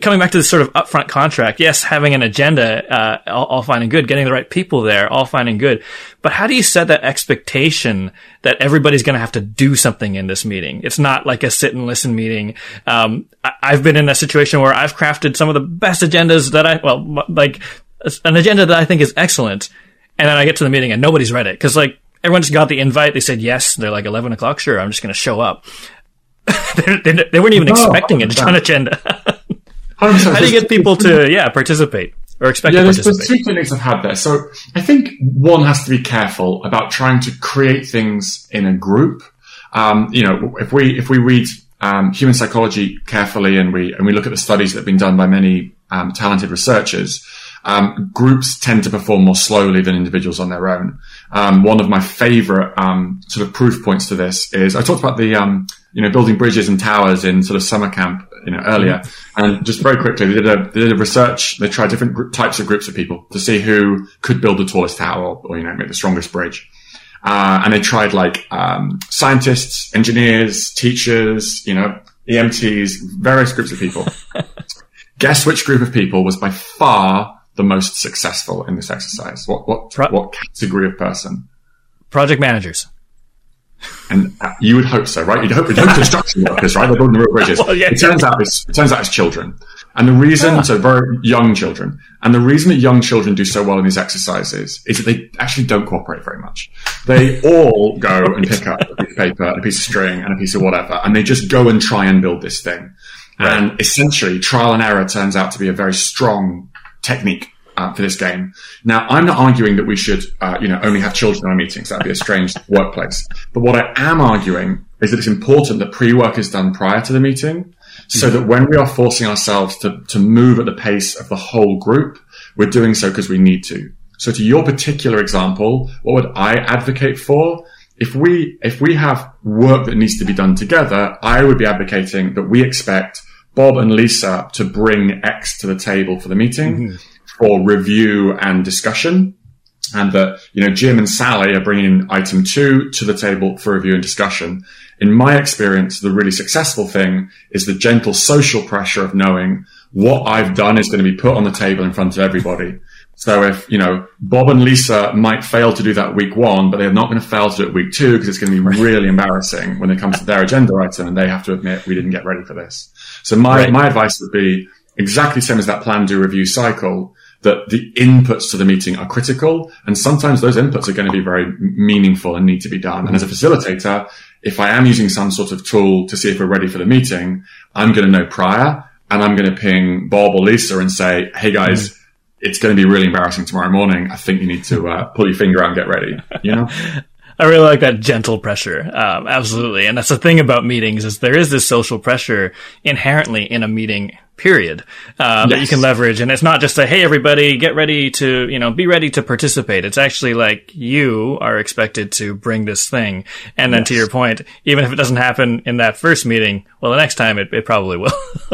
coming back to this sort of upfront contract, yes, having an agenda, uh, all, all fine and good, getting the right people there, all fine and good. But how do you set that expectation that everybody's going to have to do something in this meeting? It's not like a sit and listen meeting. Um, I- I've been in a situation where I've crafted some of the best agendas that I, well, like an agenda that I think is excellent. And then I get to the meeting and nobody's read it. Cause like everyone just got the invite. They said yes. They're like eleven o'clock. Sure. I'm just going to show up. they, they, they weren't even no, expecting it. It's an agenda. How do you get people to, yeah, participate or expect yeah, to participate? Yeah, there's two clinics I've had there. So I think one has to be careful about trying to create things in a group. Um, you know, if we, if we read, um, human psychology carefully and we, and we look at the studies that have been done by many, um, talented researchers, um, groups tend to perform more slowly than individuals on their own. Um, one of my favorite, um, sort of proof points to this is I talked about the, um, you know, building bridges and towers in sort of summer camp, you know, earlier. And just very quickly, they did a, they did a research. They tried different gr- types of groups of people to see who could build the tallest tower or, or you know, make the strongest bridge. Uh, and they tried like, um, scientists, engineers, teachers, you know, E M Ts, various groups of people. Guess which group of people was by far the most successful in this exercise? What, what, Pro- what category of person? Project managers. And uh, you would hope so, right? You'd hope, you'd hope construction workers, right? They're building the real bridges. Well, yeah, it turns yeah. out it's, it turns out it's children. And the reason, ah. so very young children. And the reason that young children do so well in these exercises is that they actually don't cooperate very much. They all go and pick up a piece of paper, a piece of string, and a piece of whatever, and they just go and try and build this thing. Right. And essentially, trial and error turns out to be a very strong technique. uh, for this game. Now, I'm not arguing that we should, uh, you know, only have children in our meetings. That'd be a strange workplace. But what I am arguing is that it's important that pre-work is done prior to the meeting, so that when we are forcing ourselves to, to move at the pace of the whole group, we're doing so because we need to. So to your particular example, what would I advocate for? If we, if we have work that needs to be done together, I would be advocating that we expect Bob and Lisa to bring X to the table for the meeting, mm-hmm. for review and discussion. And that, you know, Jim and Sally are bringing item two to the table for review and discussion. In my experience, the really successful thing is the gentle social pressure of knowing what I've done is going to be put on the table in front of everybody. So if, you know, Bob and Lisa might fail to do that week one, but they're not going to fail to do it week two because it's going to be really embarrassing when it comes to their agenda item and they have to admit we didn't get ready for this. So my, right. my advice would be exactly the same as that plan, do, review cycle, that the inputs to the meeting are critical. And sometimes those inputs are going to be very meaningful and need to be done. And as a facilitator, if I am using some sort of tool to see if we're ready for the meeting, I'm going to know prior and I'm going to ping Bob or Lisa and say, hey guys, mm-hmm. it's going to be really embarrassing tomorrow morning. I think you need to uh, pull your finger out and get ready. You know, I really like that gentle pressure. Um, absolutely. And that's the thing about meetings is there is this social pressure inherently in a meeting period um, yes. that you can leverage. And it's not just a, hey, everybody, get ready to, you know, be ready to participate. It's actually like you are expected to bring this thing. And then yes. to your point, even if it doesn't happen in that first meeting, well, the next time it, it probably will.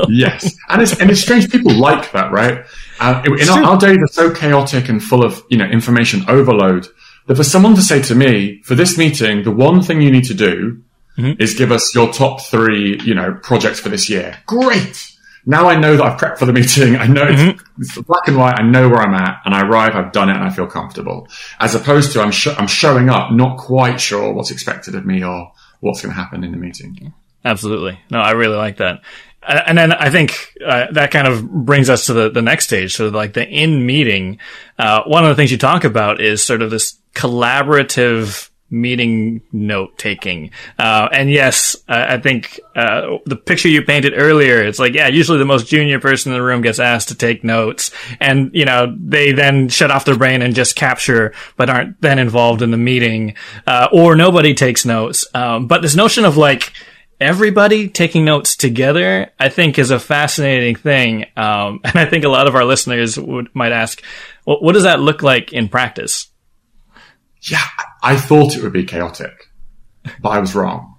yes. And it's, and it's strange. People like that, right? Uh, in our, our days are so chaotic and full of, you know, information overload that for someone to say to me, for this meeting, the one thing you need to do mm-hmm. is give us your top three, you know, projects for this year. Great. Now I know that I've prepped for the meeting. I know it's, mm-hmm. it's black and white. I know where I'm at, and I arrive. I've done it, and I feel comfortable. As opposed to I'm sh- I'm showing up, not quite sure what's expected of me or what's going to happen in the meeting. Absolutely. No, I really like that. And then I think uh, that kind of brings us to the, the next stage. So like the in meeting, uh, one of the things you talk about is sort of this collaborative meeting note taking. Uh, and yes, uh, I think, uh, the picture you painted earlier, it's like, yeah, usually the most junior person in the room gets asked to take notes and, you know, they then shut off their brain and just capture, but aren't then involved in the meeting, uh, or nobody takes notes. Um, but this notion of like, everybody taking notes together, I think, is a fascinating thing. Um, and I think a lot of our listeners would, might ask, well, what does that look like in practice? Yeah, I thought it would be chaotic, but I was wrong.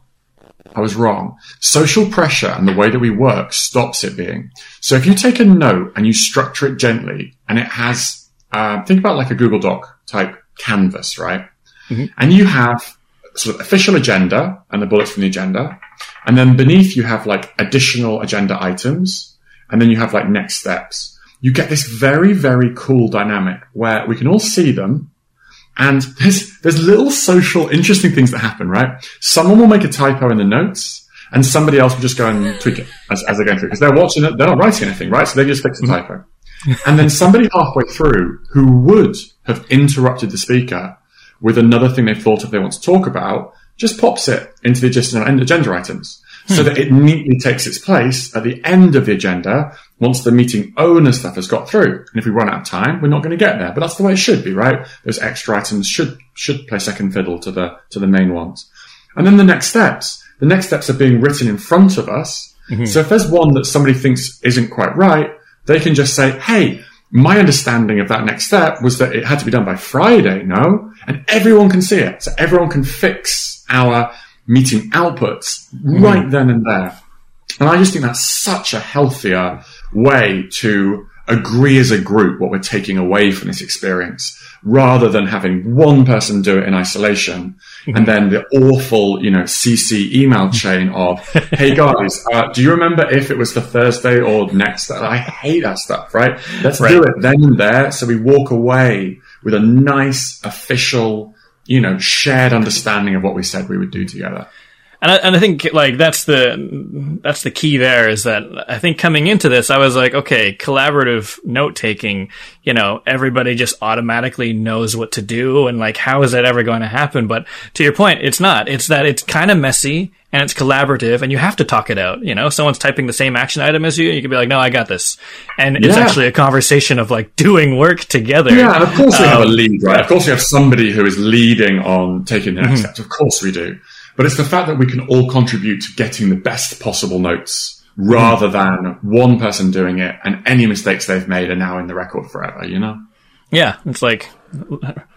I was wrong. Social pressure and the way that we work stops it being. So if you take a note and you structure it gently and it has, uh, think about like a Google Doc type canvas, right? Mm-hmm. And you have sort of official agenda and the bullets from the agenda. And then beneath you have like additional agenda items. And then you have like next steps. You get this very, very cool dynamic where we can all see them. And there's, there's little social interesting things that happen, right? Someone will make a typo in the notes and somebody else will just go and tweak it as, as they're going through because they're watching it. They're not writing anything, right? So they just fix the typo. And then somebody halfway through who would have interrupted the speaker with another thing they thought of they want to talk about just pops it into the agenda items hmm. so that it neatly takes its place at the end of the agenda once the meeting owner stuff has got through. And if we run out of time, we're not going to get there. But that's the way it should be, right? Those extra items should should play second fiddle to the to the main ones. And then the next steps. The next steps are being written in front of us. Mm-hmm. So if there's one that somebody thinks isn't quite right, they can just say, hey, my understanding of that next step was that it had to be done by Friday, no? And everyone can see it. So everyone can fix our meeting outputs right mm. then and there. And I just think that's such a healthier way to agree as a group what we're taking away from this experience rather than having one person do it in isolation and then the awful, you know, C C email chain of, hey guys, uh, do you remember if it was the Thursday or next? I hate that stuff, right? Let's right. do it then and there. So we walk away with a nice official, you know, shared understanding of what we said we would do together. And I, and I think like that's the that's the key there, is that I think coming into this, I was like, okay, collaborative note taking, you know, everybody just automatically knows what to do, and like, how is that ever going to happen? But to your point, it's not. It's that it's kind of messy and it's collaborative, and you have to talk it out. You know, someone's typing the same action item as you, and you can be like, no, I got this. And yeah. It's actually a conversation of like doing work together. Yeah, of course we um, have a lead, right? Of course we have somebody who is leading on taking the next mm-hmm. step. Of course we do. But it's the fact that we can all contribute to getting the best possible notes rather than one person doing it and any mistakes they've made are now in the record forever, you know? Yeah, it's like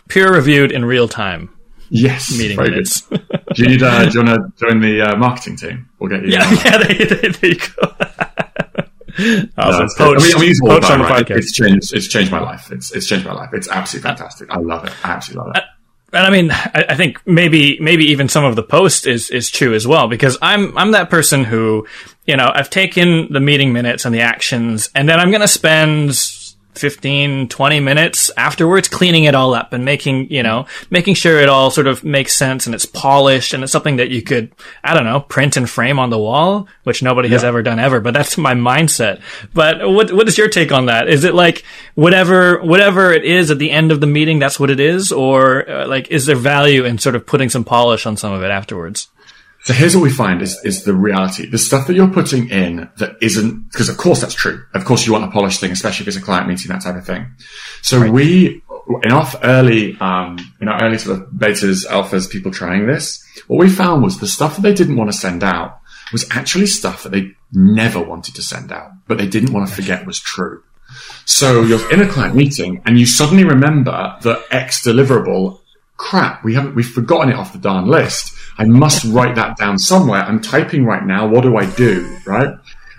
peer-reviewed in real time. Yes. Meeting minutes. Do you need, uh, do you want to join the uh, marketing team? We'll get you. Yeah, uh, yeah there, there, there you go. Awesome. No, poached, we, we use all that, right? It's changed, it's changed my life. It's, it's changed my life. It's absolutely fantastic. I love it. I absolutely love it. I, And I mean, I, I think maybe, maybe even some of the post is, is true as well, because I'm, I'm that person who, you know, I've taken the meeting minutes and the actions, and then I'm going to spend fifteen, twenty minutes afterwards cleaning it all up and making, you know, making sure it all sort of makes sense and it's polished and it's something that you could, I don't know, print and frame on the wall, which nobody yeah. has ever done ever, but that's my mindset. But what, what is your take on that? Is it like whatever, whatever it is at the end of the meeting, that's what it is? Or uh, like, is there value in sort of putting some polish on some of it afterwards? So here's what we find is, is the reality. The stuff that you're putting in that isn't, because of course that's true. Of course you want a polished thing, especially if it's a client meeting, that type of thing. So right. we, in our early, um, in our early sort of betas, alphas, people trying this, what we found was the stuff that they didn't want to send out was actually stuff that they never wanted to send out, but they didn't want to forget was true. So you're in a client meeting and you suddenly remember the X deliverable. Crap, we haven't, we've forgotten it off the darn list. I must write that down somewhere. I'm typing right now. What do I do? Right.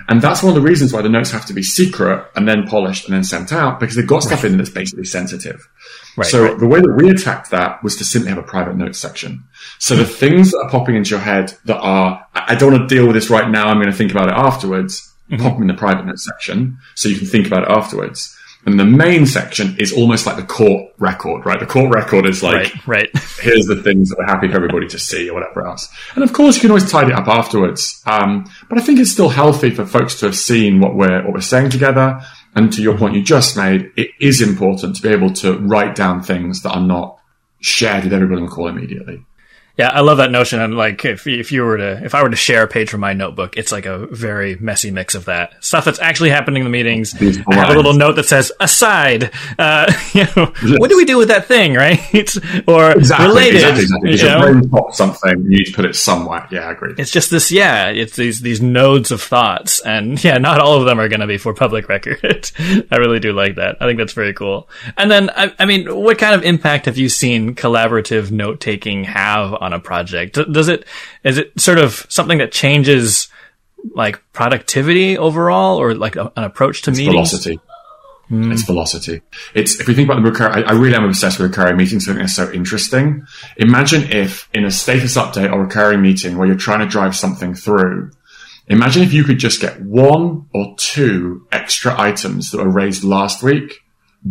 And that's one of the reasons why the notes have to be secret and then polished and then sent out, because they've got right. stuff in that's basically sensitive. Right, so right. the way that we attacked that was to simply have a private notes section. So the things that are popping into your head that are, I don't want to deal with this right now, I'm going to think about it afterwards, mm-hmm. pop them in the private notes section so you can think about it afterwards. And the main section is almost like the court record, right? The court record is like, right, right. here's the things that we're happy for everybody to see or whatever else. And of course, you can always tidy it up afterwards. Um, but I think it's still healthy for folks to have seen what we're, what we're saying together. And to your point you just made, it is important to be able to write down things that are not shared with everybody on the call immediately. Yeah, I love that notion. And like, if if you were to, if I were to share a page from my notebook, it's like a very messy mix of that stuff that's actually happening in the meetings. I have a little note that says "aside." Uh, you know, yes. What do we do with that thing, right? It's, or exactly, related. Exactly, exactly. You know? Brain pops something, you need to put it somewhere. Yeah, I agree. It's just this. Yeah, it's these these nodes of thoughts, and yeah, not all of them are going to be for public record. I really do like that. I think that's very cool. And then, I, I mean, what kind of impact have you seen collaborative note taking have on a project? Does it, is it sort of something that changes like productivity overall, or like a, an approach to meetings? Velocity. Mm. It's velocity. It's, if we think about the recurring, I, I really am obsessed with recurring meetings. I think that's so interesting. Imagine if in a status update or recurring meeting where you're trying to drive something through, imagine if you could just get one or two extra items that were raised last week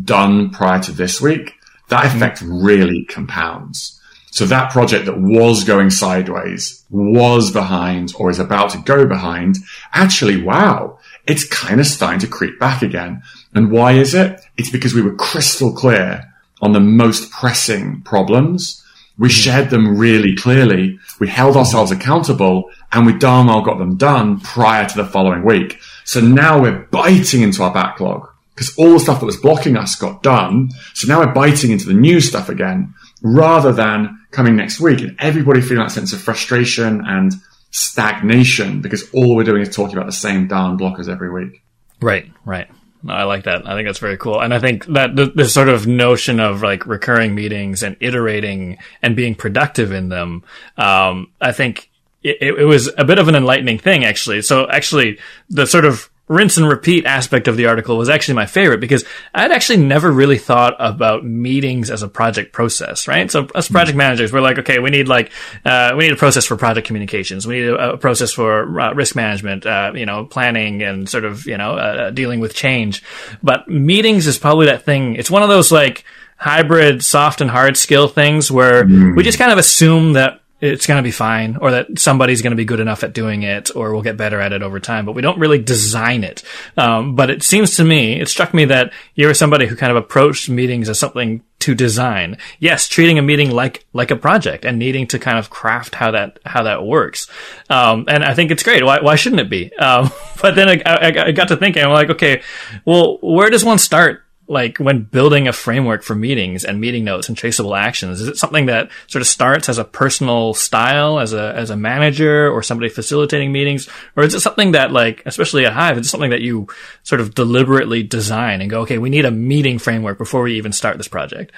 done prior to this week. That effect really compounds. So that project that was going sideways, was behind, or is about to go behind, actually, wow, it's kind of starting to creep back again. And why is it? It's because we were crystal clear on the most pressing problems. We shared them really clearly. We held ourselves accountable, and we darn well got them done prior to the following week. So now we're biting into our backlog because all the stuff that was blocking us got done. So now we're biting into the new stuff again, rather than coming next week and everybody feeling that sense of frustration and stagnation because all we're doing is talking about the same darn blockers every week. Right, right. No, I like that. I think that's very cool. And I think that the, the sort of notion of like recurring meetings and iterating and being productive in them, um, I think it, it was a bit of an enlightening thing, actually. So actually, the sort of rinse and repeat aspect of the article was actually my favorite, because I'd actually never really thought about meetings as a project process, right? So as project managers, we're like, okay, we need like, uh, we need a process for project communications. We need a, a process for uh, risk management, uh, you know, planning and sort of, you know, uh, dealing with change. But meetings is probably that thing. It's one of those like hybrid soft and hard skill things where mm. we just kind of assume that it's going to be fine, or that somebody's going to be good enough at doing it, or we'll get better at it over time. But we don't really design it. Um, but it seems to me, it struck me that you were somebody who kind of approached meetings as something to design. Yes, treating a meeting like like a project and needing to kind of craft how that how that works. Um, and I think it's great. Why why shouldn't it be? Um, but then I, I, I got to thinking, I'm like, okay, well, where does one start? Like when building a framework for meetings and meeting notes and traceable actions, is it something that sort of starts as a personal style, as a as a manager or somebody facilitating meetings? Or is it something that, like, especially at Hive, is it something that you sort of deliberately design and go, okay, we need a meeting framework before we even start this project?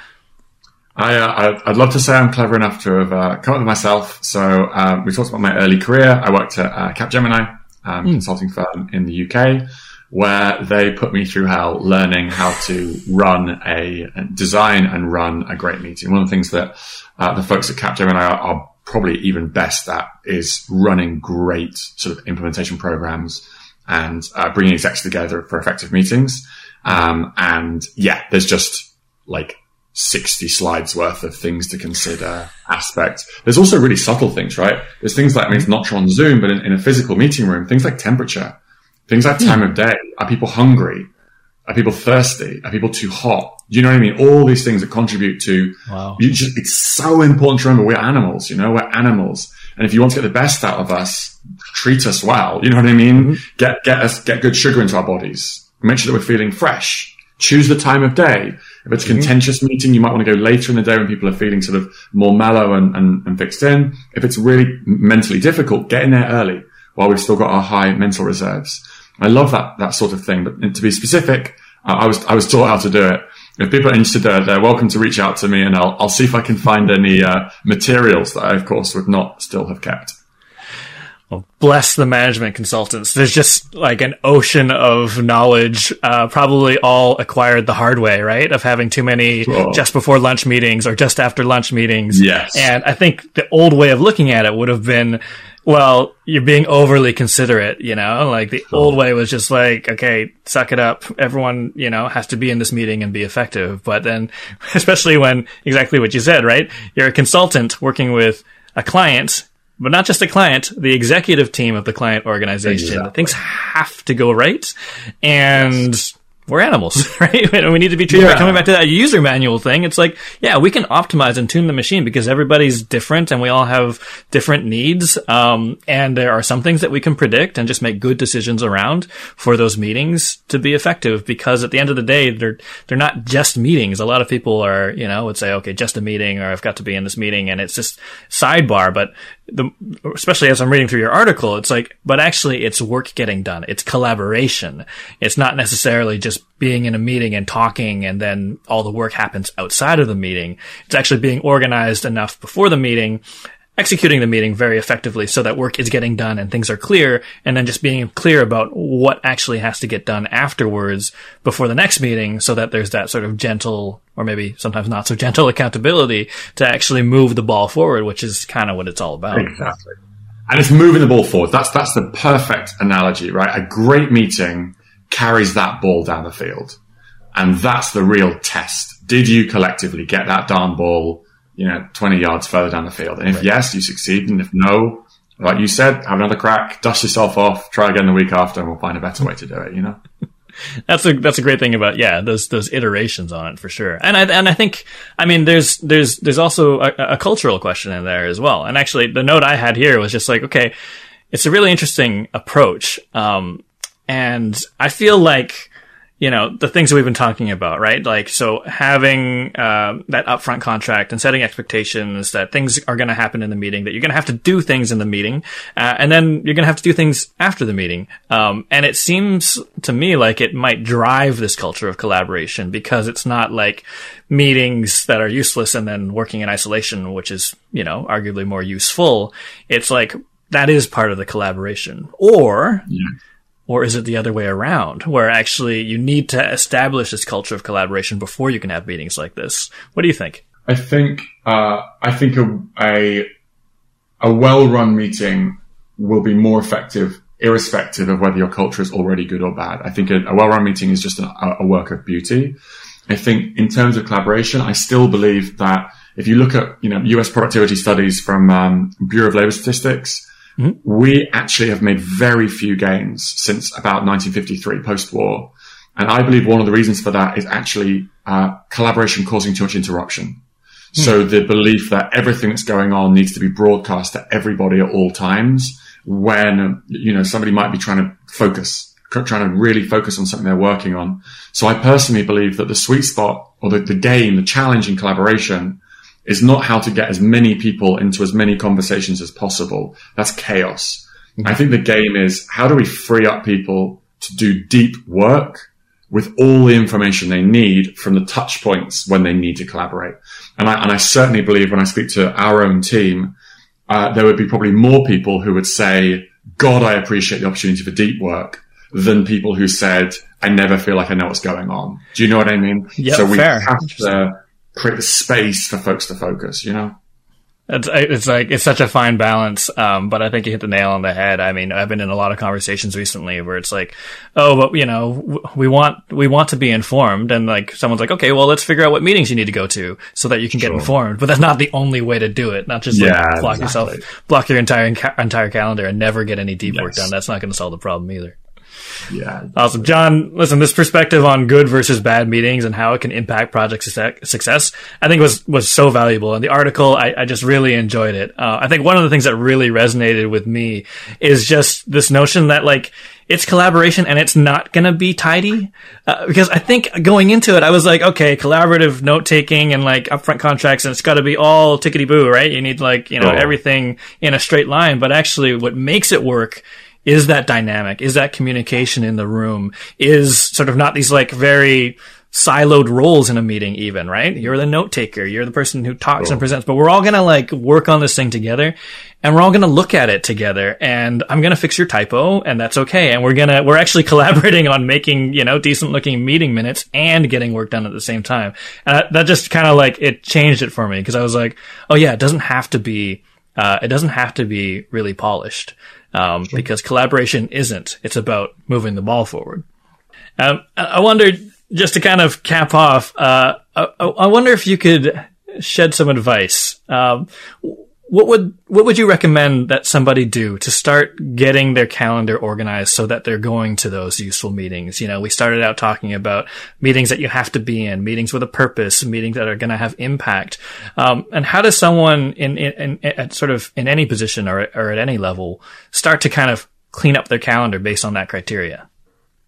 I, uh, I'd love to say I'm clever enough to have uh, come up with myself. So uh, we talked about my early career. I worked at uh, Capgemini, um, mm. consulting firm in the U K, where they put me through hell learning how to run a design and run a great meeting. One of the things that uh, the folks at Capgemini are, are probably even best at is running great sort of implementation programs and uh, bringing execs together for effective meetings. Um, and yeah, there's just like sixty slides worth of things to consider, aspects. There's also really subtle things, right? There's things like, I mean, it's not on Zoom, but in, in a physical meeting room, things like temperature. Things like time of day. Are people hungry? Are people thirsty? Are people too hot? Do you know what I mean? All these things that contribute to, wow. you just, it's so important to remember we're animals, you know, we're animals. And if you want to get the best out of us, treat us well. You know what I mean? Get, get us, get good sugar into our bodies. Make sure that we're feeling fresh. Choose the time of day. If it's a contentious meeting, you might want to go later in the day when people are feeling sort of more mellow and, and, and fixed in. If it's really mentally difficult, get in there early while we've still got our high mental reserves. I love that, that sort of thing. But to be specific, uh, I was, I was taught how to do it. If people are interested, uh, they're welcome to reach out to me and I'll, I'll see if I can find any, uh, materials that I, of course, would not still have kept. Well, bless the management consultants. There's just like an ocean of knowledge, uh, probably all acquired the hard way, right? Of having too many Whoa. just before lunch meetings or just after lunch meetings. Yes. And I think the old way of looking at it would have been, well, you're being overly considerate, you know, like the oh. old way was just like, okay, suck it up. Everyone, you know, has to be in this meeting and be effective. But then, especially when exactly what you said, right? You're a consultant working with a client, but not just the client, the executive team of the client organization. Exactly. Things have to go right. And yes. we're animals, right? We need to be treated yeah. by coming back to that user manual thing. It's like, yeah, we can optimize and tune the machine because everybody's different and we all have different needs. Um, and there are some things that we can predict and just make good decisions around for those meetings to be effective, because at the end of the day, they're, they're not just meetings. A lot of people are, you know, would say, okay, just a meeting, or I've got to be in this meeting, and it's just sidebar. But the, especially as I'm reading through your article, it's like, but actually it's work getting done. It's collaboration. It's not necessarily just being in a meeting and talking and then all the work happens outside of the meeting. It's actually being organized enough before the meeting, executing the meeting very effectively so that work is getting done and things are clear, and then just being clear about what actually has to get done afterwards before the next meeting, so that there's that sort of gentle, or maybe sometimes not so gentle, accountability to actually move the ball forward, which is kind of what it's all about. Exactly. And it's moving the ball forward. That's, that's the perfect analogy, right? A great meeting carries that ball down the field. And that's the real test. Did you collectively get that darn ball, you know, twenty yards further down the field? And if right. yes, you succeed. And if no, like you said, have another crack, dust yourself off, try again the week after, and we'll find a better way to do it, you know? That's a, that's a great thing about, yeah, those, those iterations on it for sure. And I, and I think, I mean, there's, there's, there's also a, a cultural question in there as well. And actually the note I had here was just like, okay, it's a really interesting approach. Um, And I feel like, you know, the things that we've been talking about, right? Like, so having uh, that upfront contract and setting expectations that things are going to happen in the meeting, that you're going to have to do things in the meeting, uh, and then you're going to have to do things after the meeting. Um, and it seems to me like it might drive this culture of collaboration, because it's not like meetings that are useless and then working in isolation, which is, you know, arguably more useful. It's like that is part of the collaboration. Or... Yeah. Or is it the other way around, where actually you need to establish this culture of collaboration before you can have meetings like this? What do you think? I think uh, I think a, a a well-run meeting will be more effective, irrespective of whether your culture is already good or bad. I think a, a well-run meeting is just an, a work of beauty. I think in terms of collaboration, I still believe that if you look at, you know, U S productivity studies from um, Bureau of Labor Statistics, mm-hmm. we actually have made very few gains since about nineteen fifty-three, post-war. And I believe one of the reasons for that is actually uh, collaboration causing too much interruption. Mm-hmm. So the belief that everything that's going on needs to be broadcast to everybody at all times, when, you know, somebody might be trying to focus, trying to really focus on something they're working on. So I personally believe that the sweet spot, or the, the game, the challenge in collaboration, is not how to get as many people into as many conversations as possible. That's chaos. Mm-hmm. I think the game is, how do we free up people to do deep work with all the information they need from the touch points when they need to collaborate? And I, and I certainly believe, when I speak to our own team, uh, there would be probably more people who would say, God, I appreciate the opportunity for deep work, than people who said, I never feel like I know what's going on. Do you know what I mean? Yep, so we fair. have to create the space for folks to focus, you know? It's, it's like, it's such a fine balance. Um, but I think you hit the nail on the head. I mean, I've been in a lot of conversations recently where it's like, oh, but you know, we want, we want to be informed. And like, someone's like, okay, well, let's figure out what meetings you need to go to so that you can sure. get informed. But that's not the only way to do it. Not just like yeah, block exactly. yourself, block your entire, entire calendar and never get any deep yes. work done. That's not going to solve the problem either. Yeah. Awesome. John, listen, this perspective on good versus bad meetings and how it can impact project success, I think was, was so valuable. And the article, I, I just really enjoyed it. Uh, I think one of the things that really resonated with me is just this notion that, like, it's collaboration and it's not going to be tidy. Uh, because I think going into it, I was like, okay, collaborative note taking and like upfront contracts, and it's got to be all tickety boo, right? You need like, you know, oh. everything in a straight line. But actually what makes it work is that dynamic, is that communication in the room, is sort of not these like very siloed roles in a meeting even, right? You're the note taker, you're the person who talks cool. and presents, but we're all going to like work on this thing together, and we're all going to look at it together, and I'm going to fix your typo, and that's okay. And we're going to, we're actually collaborating on making, you know, decent looking meeting minutes and getting work done at the same time. And I, that just kind of like, it changed it for me, because I was like, oh yeah, it doesn't have to be, uh, it doesn't have to be really polished. Um, sure. Because collaboration isn't. It's about moving the ball forward. Um, I wonder, just to kind of cap off, uh, I, I wonder if you could shed some advice. Um, what would what would you recommend that somebody do to start getting their calendar organized so that they're going to those useful meetings? You know, we started out talking about meetings that you have to be in, meetings with a purpose, meetings that are going to have impact. Um, and how does someone in, in, in at sort of in any position or, or at any level start to kind of clean up their calendar based on that criteria? one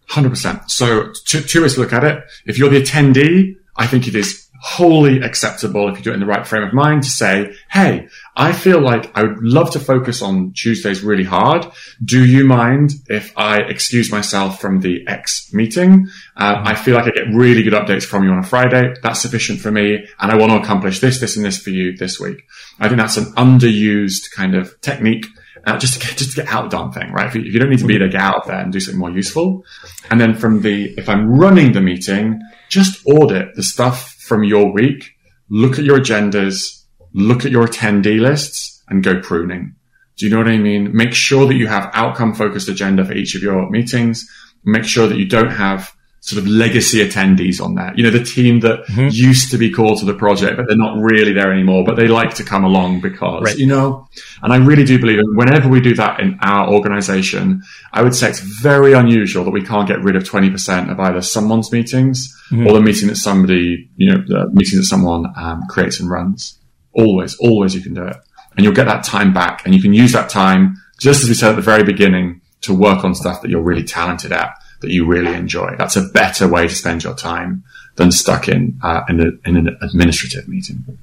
hundred percent. So two, two ways to look at it. If you're the attendee, I think it is wholly acceptable, if you do it in the right frame of mind, to say, hey, I feel like I would love to focus on Tuesdays really hard. Do you mind if I excuse myself from the X meeting? Uh, I feel like I get really good updates from you on a Friday. That's sufficient for me. And I want to accomplish this, this, and this for you this week. I think that's an underused kind of technique, uh, just to get, just to get out of the darn thing, right? If you, if you don't need to be there, get out of there and do something more useful. And then from the, if I'm running the meeting, just audit the stuff from your week, look at your agendas, look at your attendee lists, and go pruning. Do you know what I mean? Make sure that you have outcome-focused agenda for each of your meetings. Make sure that you don't have sort of legacy attendees on there. You know, the team that mm-hmm. used to be called to the project, but they're not really there anymore, but they like to come along because, right. you know, and I really do believe whenever we do that in our organization, I would say it's very unusual that we can't get rid of twenty percent of either someone's meetings mm-hmm. or the meeting that somebody, you know, the meeting that someone um, creates and runs. Always, always you can do it. And you'll get that time back, and you can use that time, just as we said at the very beginning, to work on stuff that you're really talented at, that you really enjoy. That's a better way to spend your time than stuck in uh, in, a, in an administrative meeting.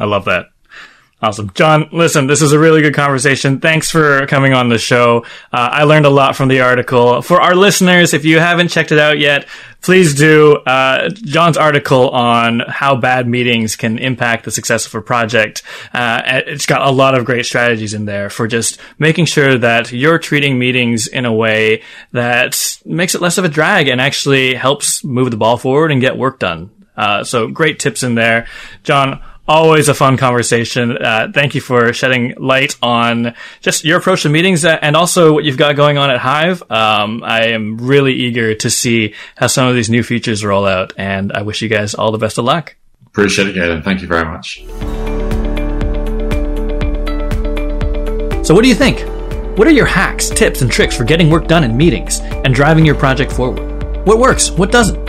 I love that. Awesome. John, listen, this is a really good conversation. Thanks for coming on the show. Uh, I learned a lot from the article. For our listeners, if you haven't checked it out yet, please do. Uh, John's article on how bad meetings can impact the success of a project. Uh, it's got a lot of great strategies in there for just making sure that you're treating meetings in a way that makes it less of a drag and actually helps move the ball forward and get work done. Uh, so great tips in there. John, Always a fun conversation. Uh, thank you for shedding light on just your approach to meetings and also what you've got going on at Hive. Um, I am really eager to see how some of these new features roll out, and I wish you guys all the best of luck. Appreciate it, Galen. Thank you very much. So what do you think? What are your hacks, tips, and tricks for getting work done in meetings and driving your project forward? What works? What doesn't?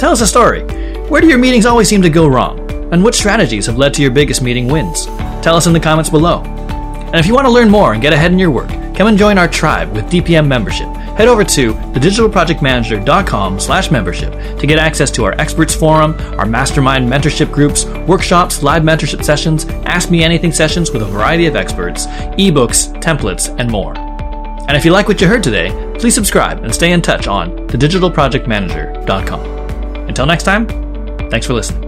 Tell us a story. Where do your meetings always seem to go wrong? And what strategies have led to your biggest meeting wins? Tell us in the comments below. And if you want to learn more and get ahead in your work, come and join our tribe with D P M membership. Head over to the digital project manager dot com slash membership to get access to our experts forum, our mastermind mentorship groups, workshops, live mentorship sessions, Ask Me Anything sessions with a variety of experts, ebooks, templates, and more. And if you like what you heard today, please subscribe and stay in touch on the digital project manager dot com. Until next time, thanks for listening.